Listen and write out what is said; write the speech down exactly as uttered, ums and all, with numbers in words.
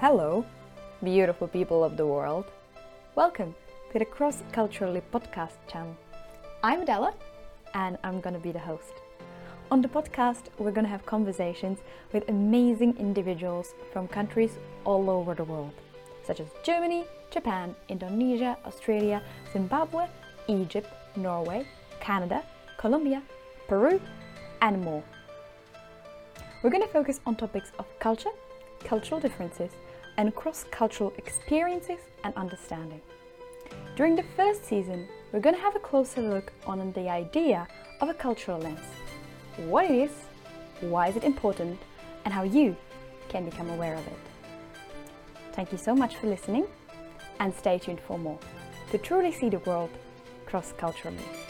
Hello, beautiful people of the world. Welcome to the Cross Culturally Podcast channel. I'm Adela and I'm going to be the host. On the podcast, we're going to have conversations with amazing individuals from countries all over the world, such as Germany, Japan, Indonesia, Australia, Zimbabwe, Egypt, Norway, Canada, Colombia, Peru, and more. We're going to focus on topics of culture, cultural differences, and cross-cultural experiences and understanding. During the first season, we're going to have a closer look on the idea of a cultural lens, what it is, why is it important, and how you can become aware of it. Thank you so much for listening, and stay tuned for more to truly see the world cross-culturally.